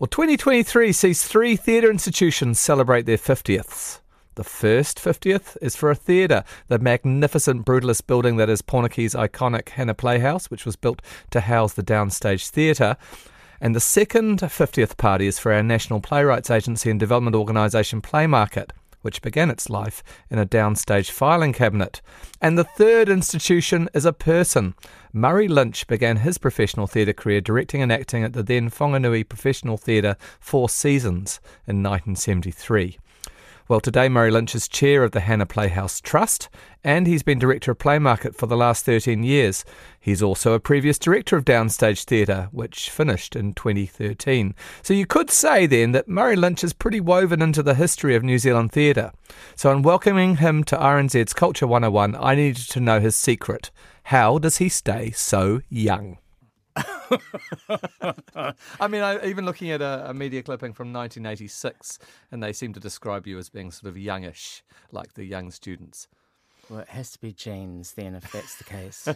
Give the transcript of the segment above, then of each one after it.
Well, 2023 sees three theatre institutions celebrate their 50ths. The first 50th is for a theatre, the magnificent brutalist building that is Pornakee's iconic Hannah Playhouse, which was built to house the Downstage Theatre. And the second 50th party is for our national playwrights agency and development organisation Playmarket, which began its life in a Downstage filing cabinet. And the third institution is a person. Murray Lynch began his professional theatre career directing and acting at the then Whanganui Professional Theatre Four Seasons in 1973. Well, today Murray Lynch is chair of the Hannah Playhouse Trust, and he's been director of Playmarket for the last 13 years. He's also a previous director of Downstage Theatre, which finished in 2013. So you could say then that Murray Lynch is pretty woven into the history of New Zealand theatre. So in welcoming him to RNZ's Culture 101, I needed to know his secret. How does he stay so young? I mean, even looking at a media clipping from 1986, and they seem to describe you as being sort of youngish, like the young students. Well, it has to be genes then, if that's the case.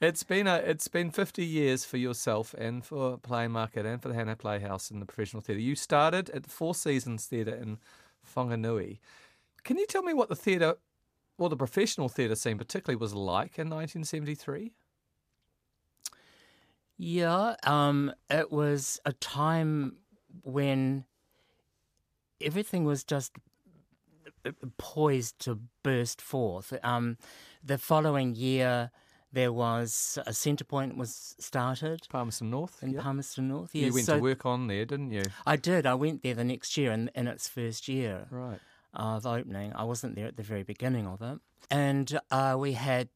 It's been 50 years for yourself and for Playmarket and for the Hannah Playhouse and the professional theatre. You started at the Four Seasons Theatre in Whanganui. Can you tell me what the theatre, or the professional theatre scene particularly, was like in 1973? Yeah, it was a time when everything was just poised to burst forth. The following year, there was a Centrepoint was started. Palmerston North. In Palmerston North, yes. You went to work on there, didn't you? I did. I went there the next year, in its first year of opening. I wasn't there at the very beginning of it. And we had...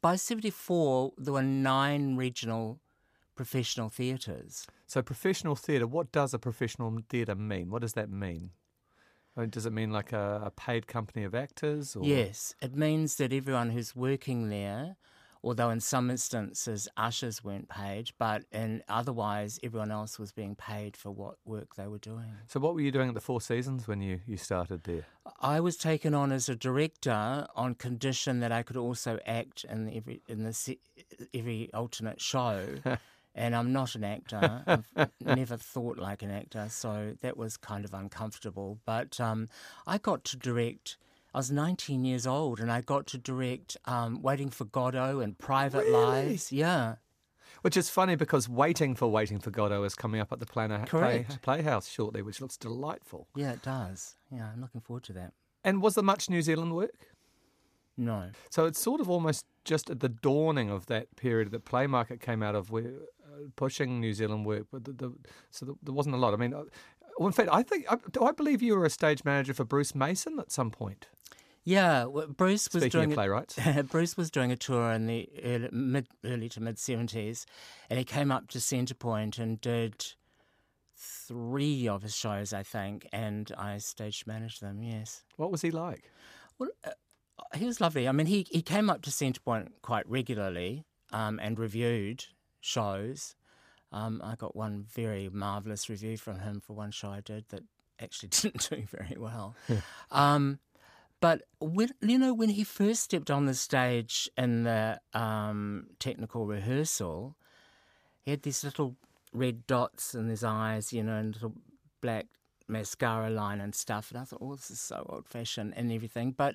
By 74, there were 9 regional professional theatres. So professional theatre, what does a professional theatre mean? What does that mean? I mean, does it mean like a paid company of actors? Or? Yes, it means that everyone who's working there, although in some instances ushers weren't paid, but otherwise everyone else was being paid for what work they were doing. So what were you doing at the Four Seasons when you started there? I was taken on as a director on condition that I could also act in every alternate show. And I'm not an actor. I've never thought like an actor, so that was kind of uncomfortable. But I got to direct... I was 19 years old, and I got to direct Waiting for Godot and Private Lives. Yeah. Which is funny because Waiting for Godot is coming up at the Playhouse shortly, which looks delightful. Yeah, it does. Yeah, I'm looking forward to that. And was there much New Zealand work? No. So it's sort of almost just at the dawning of that period that Playmarket came out of, where, pushing New Zealand work. But there wasn't a lot. I mean... Well, in fact, I believe you were a stage manager for Bruce Mason at some point. Yeah, well, Bruce was doing playwrights. Bruce was doing a tour in the early to mid 70s, and he came up to Centrepoint and did 3 of his shows, I think, and I stage managed them. Yes. What was he like? Well, he was lovely. I mean, he came up to Centrepoint quite regularly and reviewed shows. I got one very marvellous review from him for one show I did that actually didn't do very well. Yeah. But, when he first stepped on the stage in the technical rehearsal, he had these little red dots in his eyes, and little black mascara line and stuff. And I thought, this is so old-fashioned and everything. But...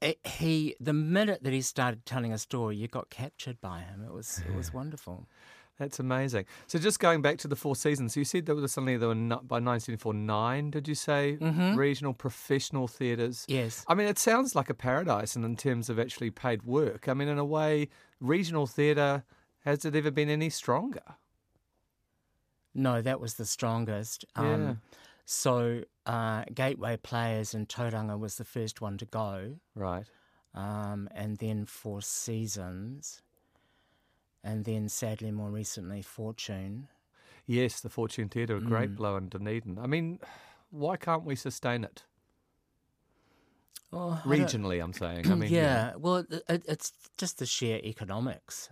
the minute that he started telling a story, you got captured by him. It was wonderful. That's amazing. So just going back to the Four Seasons, you said by 1974, 9, did you say, regional professional theatres? Yes. I mean, it sounds like a paradise in terms of actually paid work. I mean, in a way, regional theatre, has it ever been any stronger? No, that was the strongest. Yeah. So Gateway Players in Tauranga was the first one to go. Right. And then Four Seasons. And then, sadly, more recently, Fortune. Yes, the Fortune Theatre, a great blow in Dunedin. I mean, why can't we sustain it? Well, regionally, I'm saying. I mean, yeah. Well, it's just the sheer economics.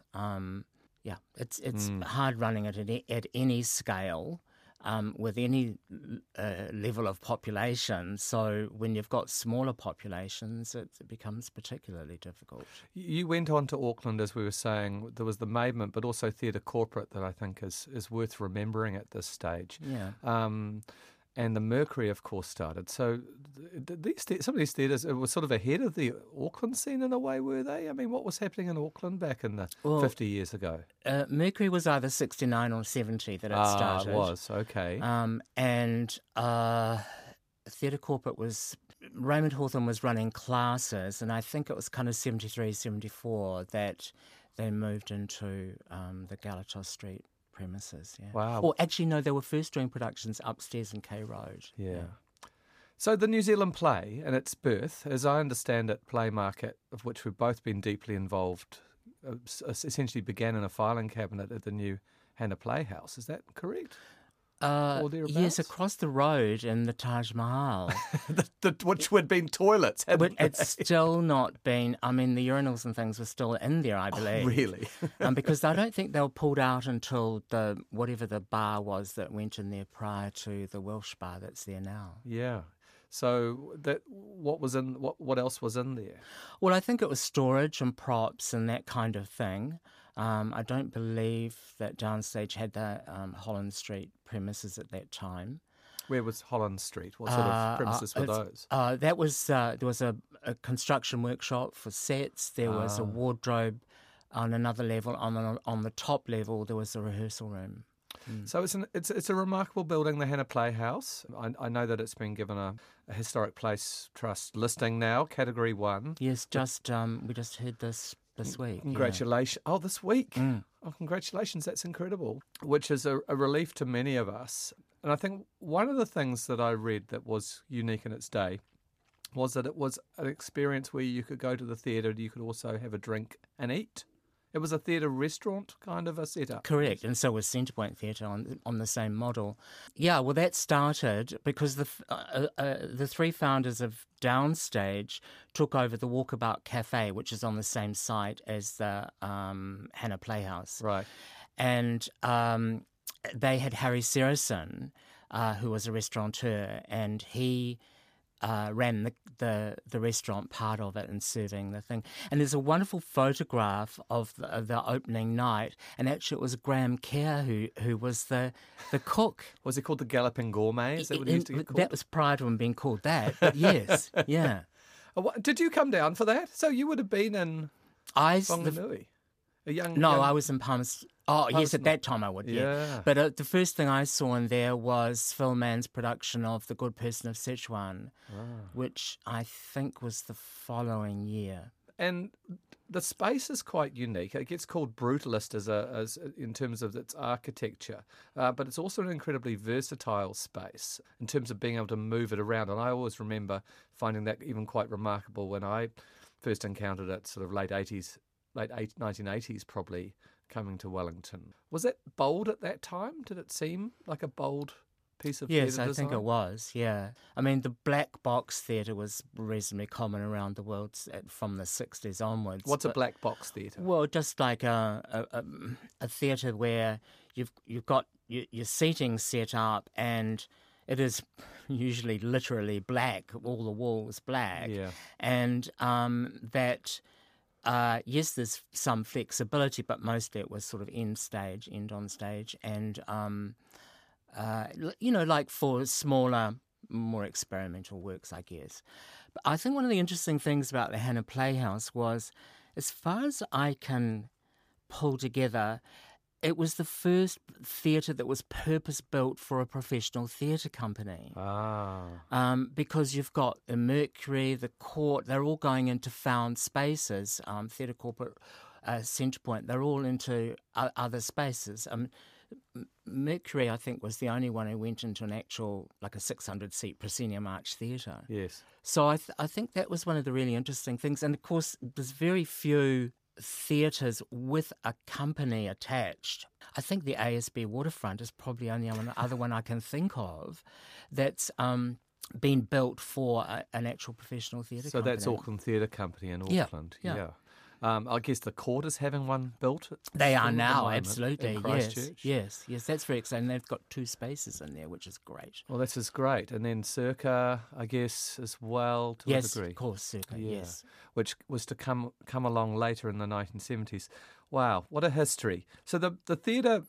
It's hard running it at any scale. with any level of population. So when you've got smaller populations, it becomes particularly difficult. You went on to Auckland, as we were saying. There was the Maidment, but also Theatre Corporate that I think is worth remembering at this stage. Yeah. And the Mercury, of course, started. So some of these theatres were sort of ahead of the Auckland scene in a way, were they? I mean, what was happening in Auckland back in the 50 years ago? Mercury was either 69 or 70 that it started. Ah, it was, okay. And Theatre Corporate was... Raymond Hawthorne was running classes, and I think it was kind of 73, 74 that they moved into the Galatas Street premises, yeah. Wow. Or actually, no, they were first doing productions upstairs in K Road. Yeah. So the New Zealand play and its birth, as I understand it, Playmarket, of which we've both been deeply involved, essentially began in a filing cabinet at the new Hannah Playhouse. Is that correct? Yes, across the road in the Taj Mahal. Which would have been toilets, hadn't they? It's still not been... I mean, the urinals and things were still in there, I believe. Oh, really? Because I don't think they were pulled out until whatever the bar was that went in there prior to the Welsh bar that's there now. Yeah. So what else was in there? Well, I think it was storage and props and that kind of thing. I don't believe that Downstage had the Holland Street premises at that time. Where was Holland Street? What sort of premises were those? There was a construction workshop for sets. There was a wardrobe on another level. On the top level, there was a rehearsal room. Mm. So it's a remarkable building, the Hannah Playhouse. I know that it's been given a Historic Place Trust listing now, Category 1. Yes, we just heard this week. Congratulations. Yeah. Oh, this week. Mm. Oh, congratulations. That's incredible, which is a relief to many of us. And I think one of the things that I read that was unique in its day was that it was an experience where you could go to the theatre and you could also have a drink and eat. It was a theatre restaurant kind of a setup. Correct, and so was Centrepoint Theatre on the same model. Yeah, well, that started because the three founders of Downstage took over the Walkabout Cafe, which is on the same site as the Hannah Playhouse. Right. And they had Harry Saracen, who was a restaurateur, and he... ran the restaurant part of it and serving the thing. And there's a wonderful photograph of the opening night, and actually it was Graham Kerr who was the cook. Was it called the Galloping Gourmet? Is that what it used to get called? That was prior to him being called that, but yes, yeah. Did you come down for that? So you would have been in Whanganui? I was in Palmerston. Oh, yes, at that time I would, yeah. But the first thing I saw in there was Phil Mann's production of The Good Person of Sichuan, which I think was the following year. And the space is quite unique. It gets called brutalist as in terms of its architecture, but it's also an incredibly versatile space in terms of being able to move it around. And I always remember finding that even quite remarkable when I first encountered it sort of late 1980s probably, coming to Wellington. Was it bold at that time? Did it seem like a bold piece of theatre design? Yes, I think it was, yeah. I mean, the black box theatre was reasonably common around the world from the 60s onwards. What's a black box theatre? Well, just like a theatre where you've got your seating set up and it is usually literally black, all the walls black. Yeah. And that... yes, there's some flexibility, but mostly it was sort of end on stage. And, like for smaller, more experimental works, I guess. But I think one of the interesting things about the Hannah Playhouse was, as far as I can pull together, it was the first theatre that was purpose-built for a professional theatre company. Because you've got the Mercury, the Court, they're all going into found spaces, Theatre Corporate, Centrepoint, they're all into other spaces. Mercury, I think, was the only one who went into an actual, like a 600-seat proscenium arch theatre. Yes. So I think that was one of the really interesting things. And, of course, there's very few... theatres with a company attached. I think the ASB Waterfront is probably the only other one I can think of that's been built for an actual professional theatre company. So that's Auckland Theatre Company in Auckland. Yeah. I guess the court is having one built. They are now, absolutely. In Christchurch. Yes, that's very exciting. They've got 2 spaces in there, which is great. Well, this is great. And then Circa, I guess, as well, to a degree. Yes, of course, Circa, yes. Which was to come along later in the 1970s. Wow, what a history. So the theatre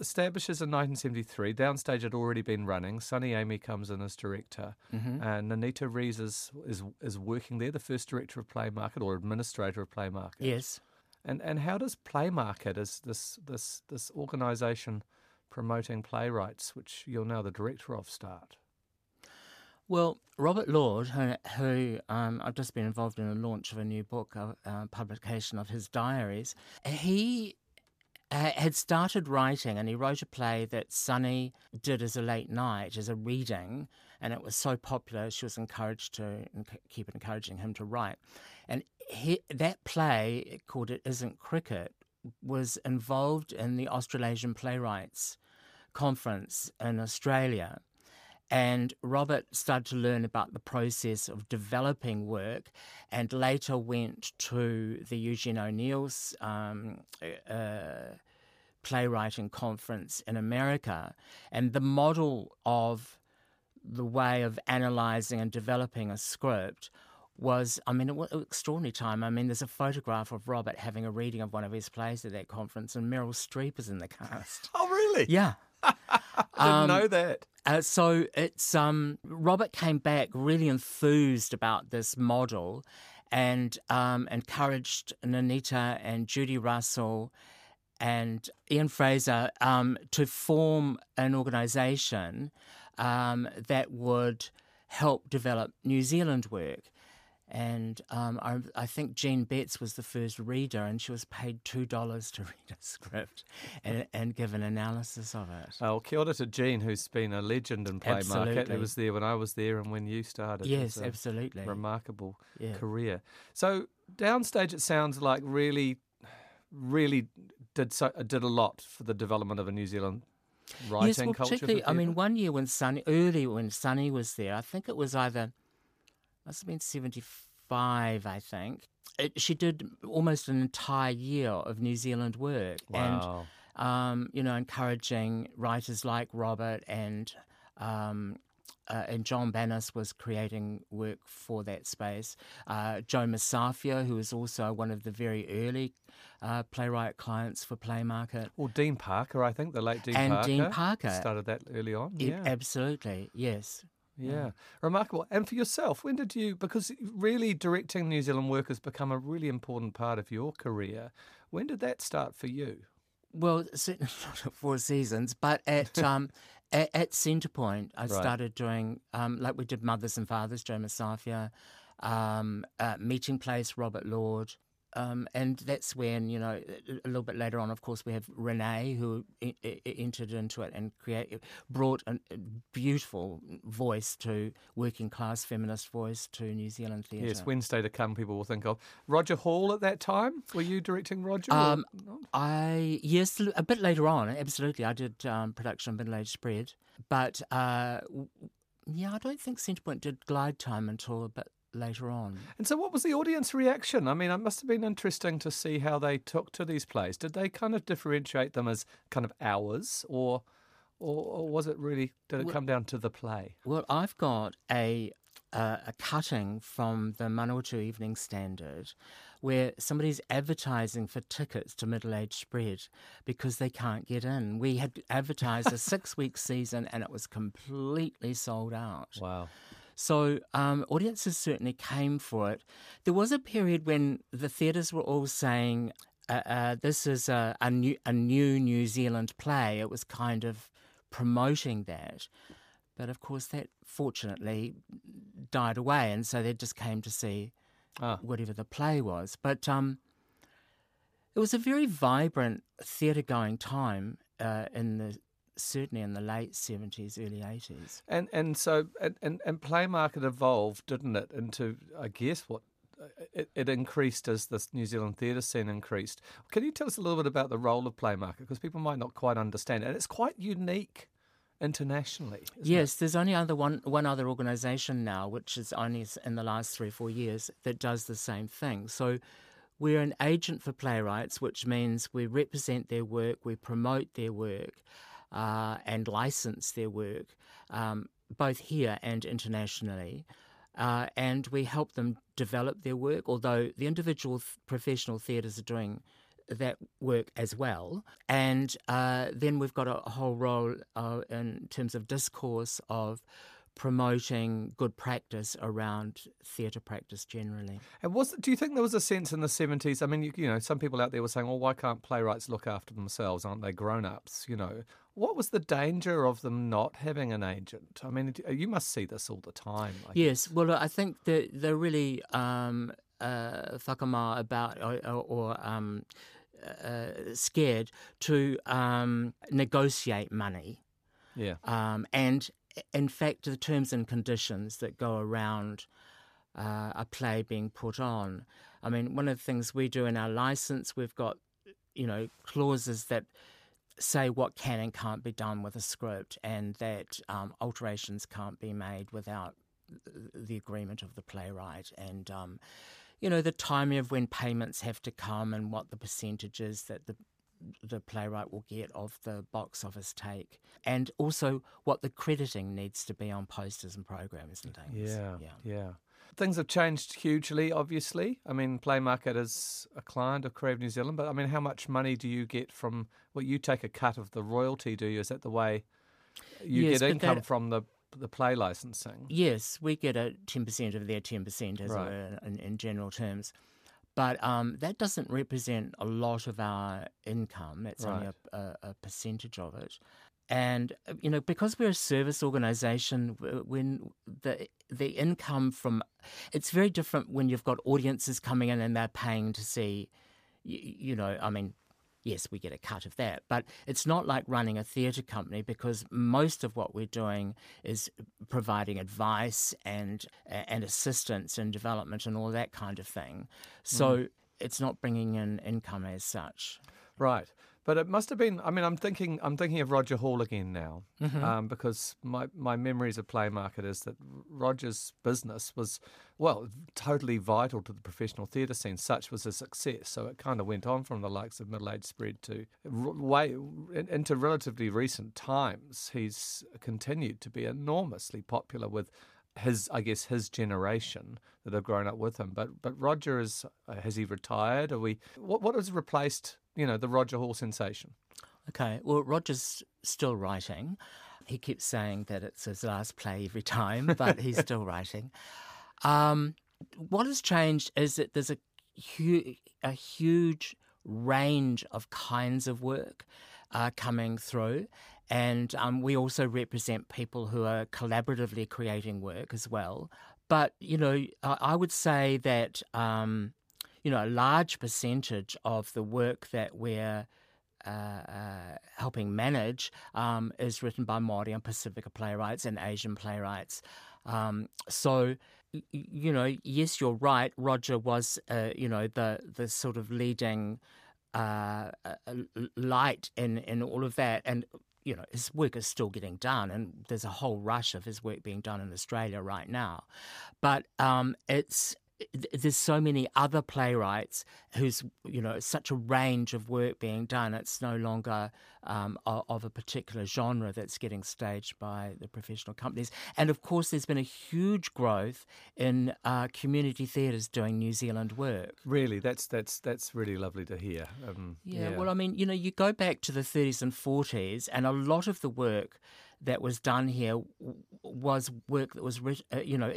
establishes in 1973. Downstage had already been running. Sonny Amy comes in as director. Mm-hmm. And Nanita Rees is working there, the first director of Playmarket or administrator of Playmarket. Yes. And how does Playmarket, as this organisation promoting playwrights, which you're now the director of, start? Well, Robert Lord, who I've just been involved in a launch of a new book, a publication of his diaries, he had started writing, and he wrote a play that Sonny did as a late night, as a reading, and it was so popular she was encouraged to keep encouraging him to write. And that play, called It Isn't Cricket, was involved in the Australasian Playwrights Conference in Australia. And Robert started to learn about the process of developing work, and later went to the Eugene O'Neill's playwriting conference in America. And the model of the way of analysing and developing a script was, I mean, it was an extraordinary time. I mean, there's a photograph of Robert having a reading of one of his plays at that conference, and Meryl Streep is in the cast. Oh, really? Yeah. I didn't know that. So it's Robert came back really enthused about this model, and encouraged Nanita and Judy Russell and Ian Fraser to form an organisation that would help develop New Zealand work. And I think Jean Betts was the first reader, and she was paid $2 to read a script and give an analysis of it. Oh, kia ora to Jean, who's been a legend in Playmarket. He was there when I was there and when you started. Yes, absolutely. Remarkable career. So Downstage, it sounds like, really did a lot for the development of a New Zealand writing culture. Particularly, I mean, one year when Sonny was there, I think it was either... must have been 75, I think. She did almost an entire year of New Zealand work. Wow. And, encouraging writers like Robert and John Bannis was creating work for that space. Joe Musaphia, who was also one of the very early playwright clients for Playmarket. Well, Dean Parker, I think, the late Dean Parker. Started that early on. Absolutely, yes. Yeah, remarkable. And for yourself, when did you, because really directing New Zealand work has become a really important part of your career, when did that start for you? Well, certainly not at Four Seasons, but at Centrepoint, I started doing, like we did Mothers and Fathers, Joe Musaphia, Meeting Place, Robert Lord, and that's when, a little bit later on, of course, we have Renee, who entered into it and brought a beautiful voice to working-class feminist voice to New Zealand theatre. Yes, Wednesday to Come, people will think of. Roger Hall at that time? Were you directing Roger? Yes, a bit later on, absolutely. I did production of Middle Age Spread. But, I don't think Centrepoint did Glide Time until a bit later on. And so what was the audience reaction? I mean, it must have been interesting to see how they took to these plays. Did they kind of differentiate them as kind of ours, or was it really, did it come down to the play? Well, I've got a cutting from the Manawatu Evening Standard where somebody's advertising for tickets to Middle Age Spread because they can't get in. We had advertised a 6-week season and it was completely sold out. Wow. So audiences certainly came for it. There was a period when the theatres were all saying, this is a new New Zealand play. It was kind of promoting that. But, of course, that fortunately died away, and so they just came to see whatever the play was. But it was a very vibrant theatre-going time certainly in the late 70s, early 80s. And so Playmarket evolved, didn't it, into, I guess, what it increased as the New Zealand theatre scene increased. Can you tell us a little bit about the role of Playmarket? Because people might not quite understand it. And it's quite unique internationally. Yes, there's only one other organisation now, which is only in the last 3 or 4 years, that does the same thing. So We're an agent for playwrights, which means we represent their work, we promote their work and license their work, both here and internationally. And we help them develop their work, although the individual professional theatres are doing that work as well. And then we've got a whole role in terms of discourse, of promoting good practice around theatre practice generally. And do you think there was a sense in the 70s, I mean, you know, some people out there were saying, well, why can't playwrights look after themselves? Aren't they grown-ups, you know? What was the danger of them not having an agent? I mean, you must see this all the time. Yes, well, I think that they're really whakama about scared to negotiate money. Yeah. And in fact, the terms and conditions that go around a play being put on. I mean, one of the things we do in our licence, we've got, you know, clauses that say what can and can't be done with a script, and that alterations can't be made without the agreement of the playwright, and you know, the timing of when payments have to come and what the percentages that the playwright will get of the box office take, and also what the crediting needs to be on posters and programmes and things. Yeah. Things have changed hugely, obviously. I mean, Playmarket is a client of Creative New Zealand, but I mean, how much money do you get from, well, you take a cut of the royalty, do you? Is that the way you get income from the play licensing? Yes, we get a 10% of their 10%, as right. In general terms. But that doesn't represent a lot of our income. It's right. Only a percentage of it. And, you know, because we're a service organisation, when the income from... It's very different when you've got audiences coming in and they're paying to see, you know, I mean, yes, we get a cut of that. But it's not like running a theatre company, because most of what we're doing is providing advice and assistance and development and all that kind of thing. So it's not bringing in income as such. Right. But it must have been, I mean, I'm thinking of Roger Hall again now, because my memories of Playmarket is that Roger's business was, well, totally vital to the professional theatre scene. Such was his success. So it kind of went on from the likes of Middle Age Spread to into relatively recent times. He's continued to be enormously popular with his generation that have grown up with him. But Roger has he retired? What has replaced, you know, the Roger Hall sensation? Okay, well, Roger's still writing. He keeps saying that it's his last play every time, but he's still writing. What has changed is that there's a huge range of kinds of work coming through, and we also represent people who are collaboratively creating work as well. But, you know, I would say that... you know, a large percentage of the work that we're helping manage is written by Māori and Pacifica playwrights and Asian playwrights. So, you know, yes, you're right. Roger was, you know, the sort of leading light in all of that. And, you know, his work is still getting done, and there's a whole rush of his work being done in Australia right now. But there's so many other playwrights who's, you know, such a range of work being done. It's no longer of a particular genre that's getting staged by the professional companies. And of course, there's been a huge growth in community theatres doing New Zealand work. Really, that's really lovely to hear. Well, I mean, you know, you go back to the 30s and 40s, and a lot of the work that was done here was work that was, you know,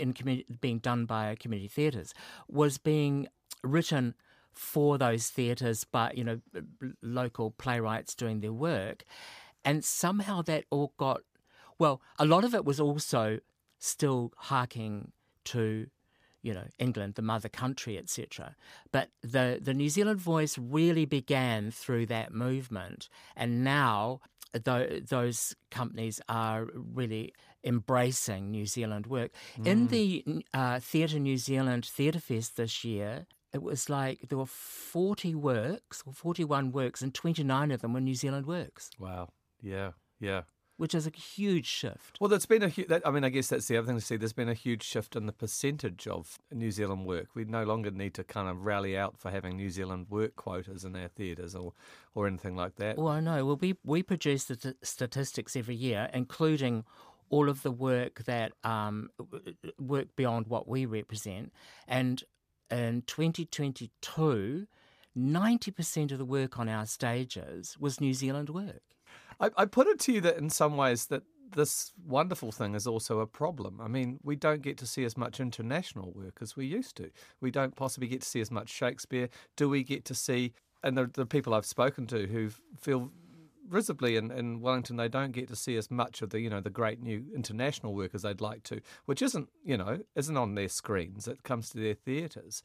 being done by community theatres, was being written for those theatres by, you know, local playwrights doing their work. And somehow that all got... Well, a lot of it was also still harking to, you know, England, the mother country, etc. But the New Zealand voice really began through that movement, and now... those companies are really embracing New Zealand work. In the Theatre New Zealand Theatre Fest this year, it was like there were 40 works, or 41 works, and 29 of them were New Zealand works. Wow, yeah, yeah. which is a huge shift. Well, there's been a huge... I mean, I guess that's the other thing to see. There's been a huge shift in the percentage of New Zealand work. We no longer need to kind of rally out for having New Zealand work quotas in our theatres or anything like that. Well, no. Well, we produce the statistics every year, including all of the work that work beyond what we represent. And in 2022, 90% of the work on our stages was New Zealand work. I put it to you that in some ways that this wonderful thing is also a problem. I mean, we don't get to see as much international work as we used to. We don't possibly get to see as much Shakespeare. Do we get to see, and the people I've spoken to who feel visibly in Wellington, they don't get to see as much of the, you know, the great new international work as they'd like to, which isn't on their screens. It comes to their theatres.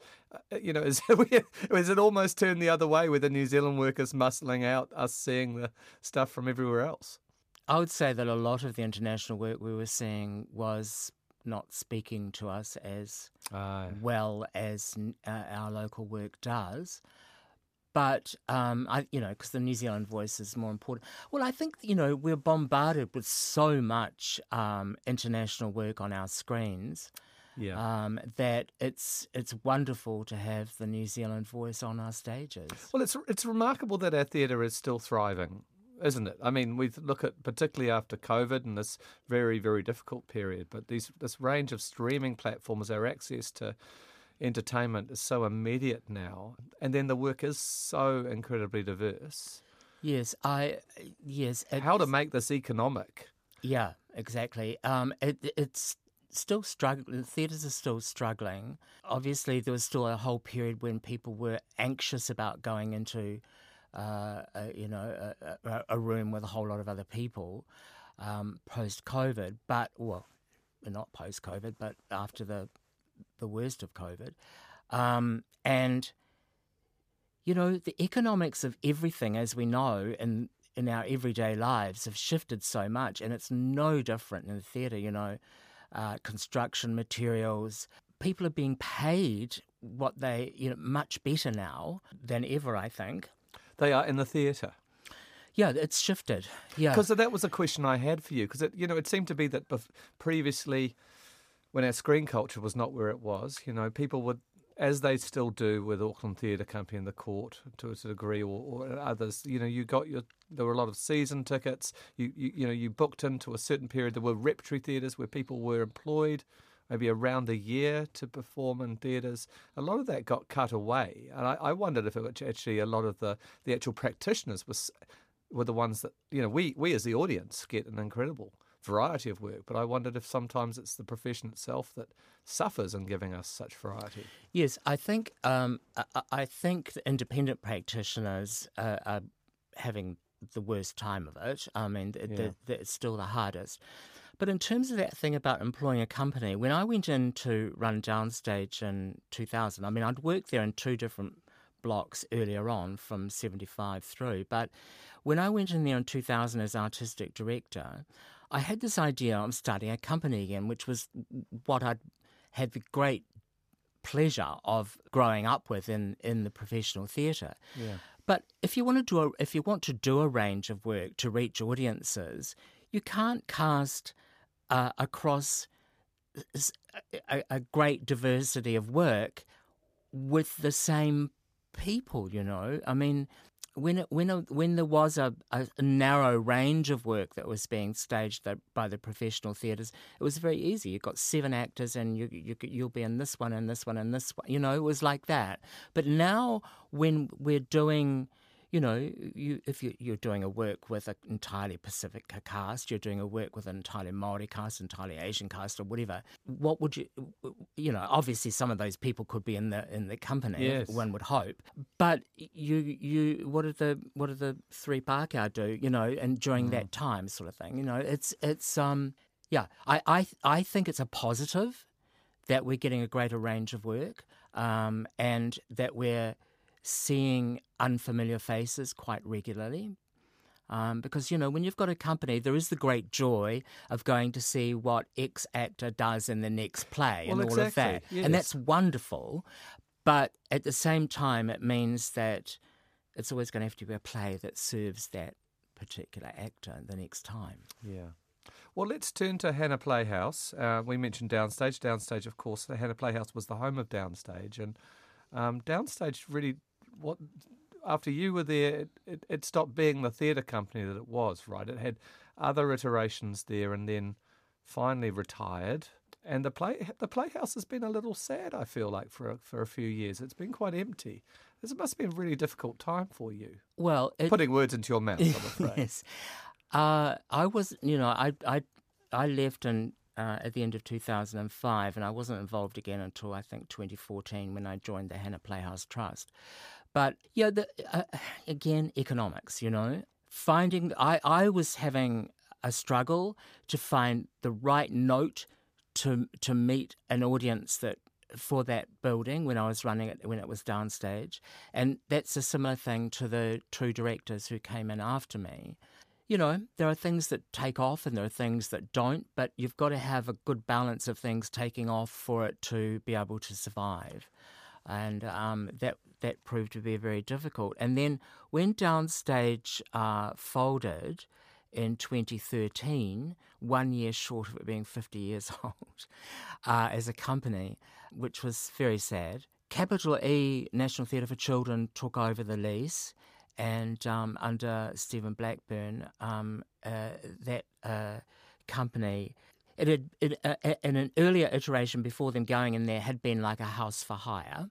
Is it almost turned the other way where the New Zealand workers muscling out, us seeing the stuff from everywhere else? I would say that a lot of the international work we were seeing was not speaking to us as well as our local work does. But, because the New Zealand voice is more important. Well, I think, we're bombarded with so much international work on our screens that it's wonderful to have the New Zealand voice on our stages. Well, it's remarkable that our theatre is still thriving, isn't it? I mean, we look at particularly after COVID and this very, very difficult period, but this range of streaming platforms, our access to entertainment is so immediate now, and then the work is so incredibly diverse. Yes. How to make this economic? Yeah, exactly. It's still struggling. Theatres are still struggling. Obviously, there was still a whole period when people were anxious about going into, a room with a whole lot of other people post COVID. But not post COVID, but after the worst of COVID. The economics of everything, as we know, in our everyday lives have shifted so much, and it's no different in the theatre, construction materials. People are being paid what they, much better now than ever, I think. They are in the theatre. Yeah, it's shifted. Yeah. Because that was a question I had for you, because it seemed to be that previously, when our screen culture was not where it was, people would, as they still do with Auckland Theatre Company and the Court to a degree or others, there were a lot of season tickets, you booked into a certain period. There were repertory theatres where people were employed maybe around a year to perform in theatres. A lot of that got cut away. And I wondered if it was actually a lot of the actual practitioners were the ones that, we as the audience get an incredible variety of work, but I wondered if sometimes it's the profession itself that suffers in giving us such variety. Yes, I think the independent practitioners are having the worst time of it. I mean, it's still the hardest. But in terms of that thing about employing a company, when I went in to run Downstage in 2000, I mean, I'd worked there in two different blocks earlier on from 75 through, but when I went in there in 2000 as artistic director, I had this idea of starting a company again, which was what I'd had the great pleasure of growing up with in the professional theatre. Yeah. But if you want to do a range of work to reach audiences, you can't cast across a great diversity of work with the same people. I mean, when there was a narrow range of work that was being staged by the professional theatres, it was very easy. You've got seven actors and you'll be in this one and this one and this one. It was like that. But now when we're doing, you're doing a work with an entirely Pacific cast, you're doing a work with an entirely Māori cast, entirely Asian cast or whatever, what would you obviously some of those people could be in the company, yes, one would hope. But what did the three Pākehā do, and during that time sort of thing? I think it's a positive that we're getting a greater range of work, and that we're seeing unfamiliar faces quite regularly, because when you've got a company, there is the great joy of going to see what X actor does in the next play, all of that, yes, and that's wonderful. But at the same time, it means that it's always going to have to be a play that serves that particular actor the next time. Yeah. Well, let's turn to Hannah Playhouse. We mentioned Downstage. Downstage, of course, the Hannah Playhouse was the home of Downstage. And Downstage really, after you were there, it stopped being the theatre company that it was, right? It had other iterations there and then finally retired. And the Playhouse has been a little sad, I feel like, for a few years. It's been quite empty. This must have been a really difficult time for you. Well, putting words into your mouth, I'm afraid. Yes. I was, you know, I left in at the end of 2005, and I wasn't involved again until I think 2014 when I joined the Hannah Playhouse Trust. But yeah, again, economics. You know, finding I was having a struggle to find the right note to meet an audience that for that building when I was running it when it was Downstage, and that's a similar thing to the two directors who came in after me. You know, there are things that take off and there are things that don't, but you've got to have a good balance of things taking off for it to be able to survive. And that proved to be very difficult. And then when Downstage folded in 2013, 1 year short of it being 50 years old as a company, which was very sad, Capital E National Theatre for Children took over the lease. And under Stephen Blackburn, that company, in an earlier iteration before them going in there, had been like a house for hire,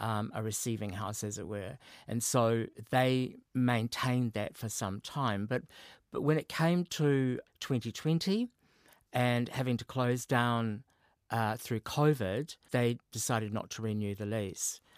a receiving house, as it were. And so they maintained that for some time. But when it came to 2020 and having to close down through COVID, they decided not to renew the lease.